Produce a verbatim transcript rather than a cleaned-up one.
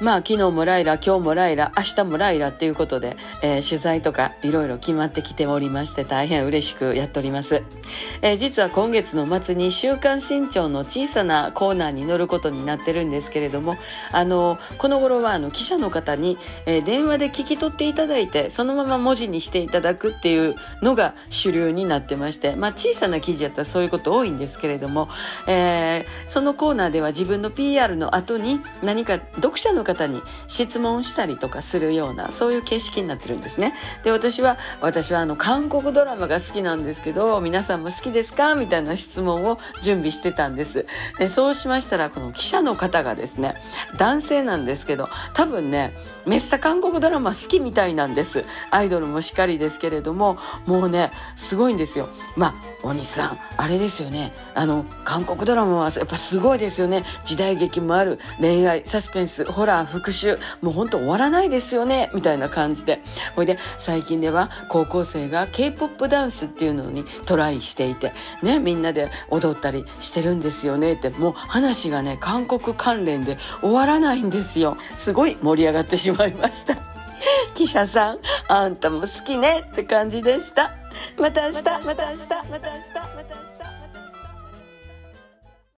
まあ昨日もライラ、今日もライラ、明日もライラっていうことで、えー、取材とかいろいろ決まってきておりまして、大変嬉しくやっております、えー、実は今月の末に週刊新潮の小さなコーナーに載ることになってるんですけれども、あのこの頃はあの記者の方に、えー、電話で聞き取っていただいてそのまま文字にしていただくっていうのが主流になってまして、まあ、小さな記事やったらそういうこと多いんですけれども、えー、そのコーナーでは自分の ピーアール の後に何か読者の方に質問したりとかするような、そういう形式になってるんですね。で、私は私はあの韓国ドラマが好きなんですけど皆さんも好きですかみたいな質問を準備してたんです。で、そうしましたらこの記者の方がですね、男性なんですけど、多分ねめっさ韓国ドラマ好きみたいなんです。アイドルもしっかりですけれども、もうねすごいんですよ。まあ大西さんあれですよね、あの韓国ドラマはやっぱすごいですよね。時代劇もある、恋愛、サスペンス、ホラー、復讐、もう本当終わらないですよねみたいな感じで、ほいで最近では高校生が ケーポップ ダンスっていうのにトライしていてね、みんなで踊ったりしてるんですよねって、もう話がね韓国関連で終わらないんですよ。すごい盛り上がってしまいました。記者さんあんたも好きねって感じでした。また明日、また明日、また明日、また明日。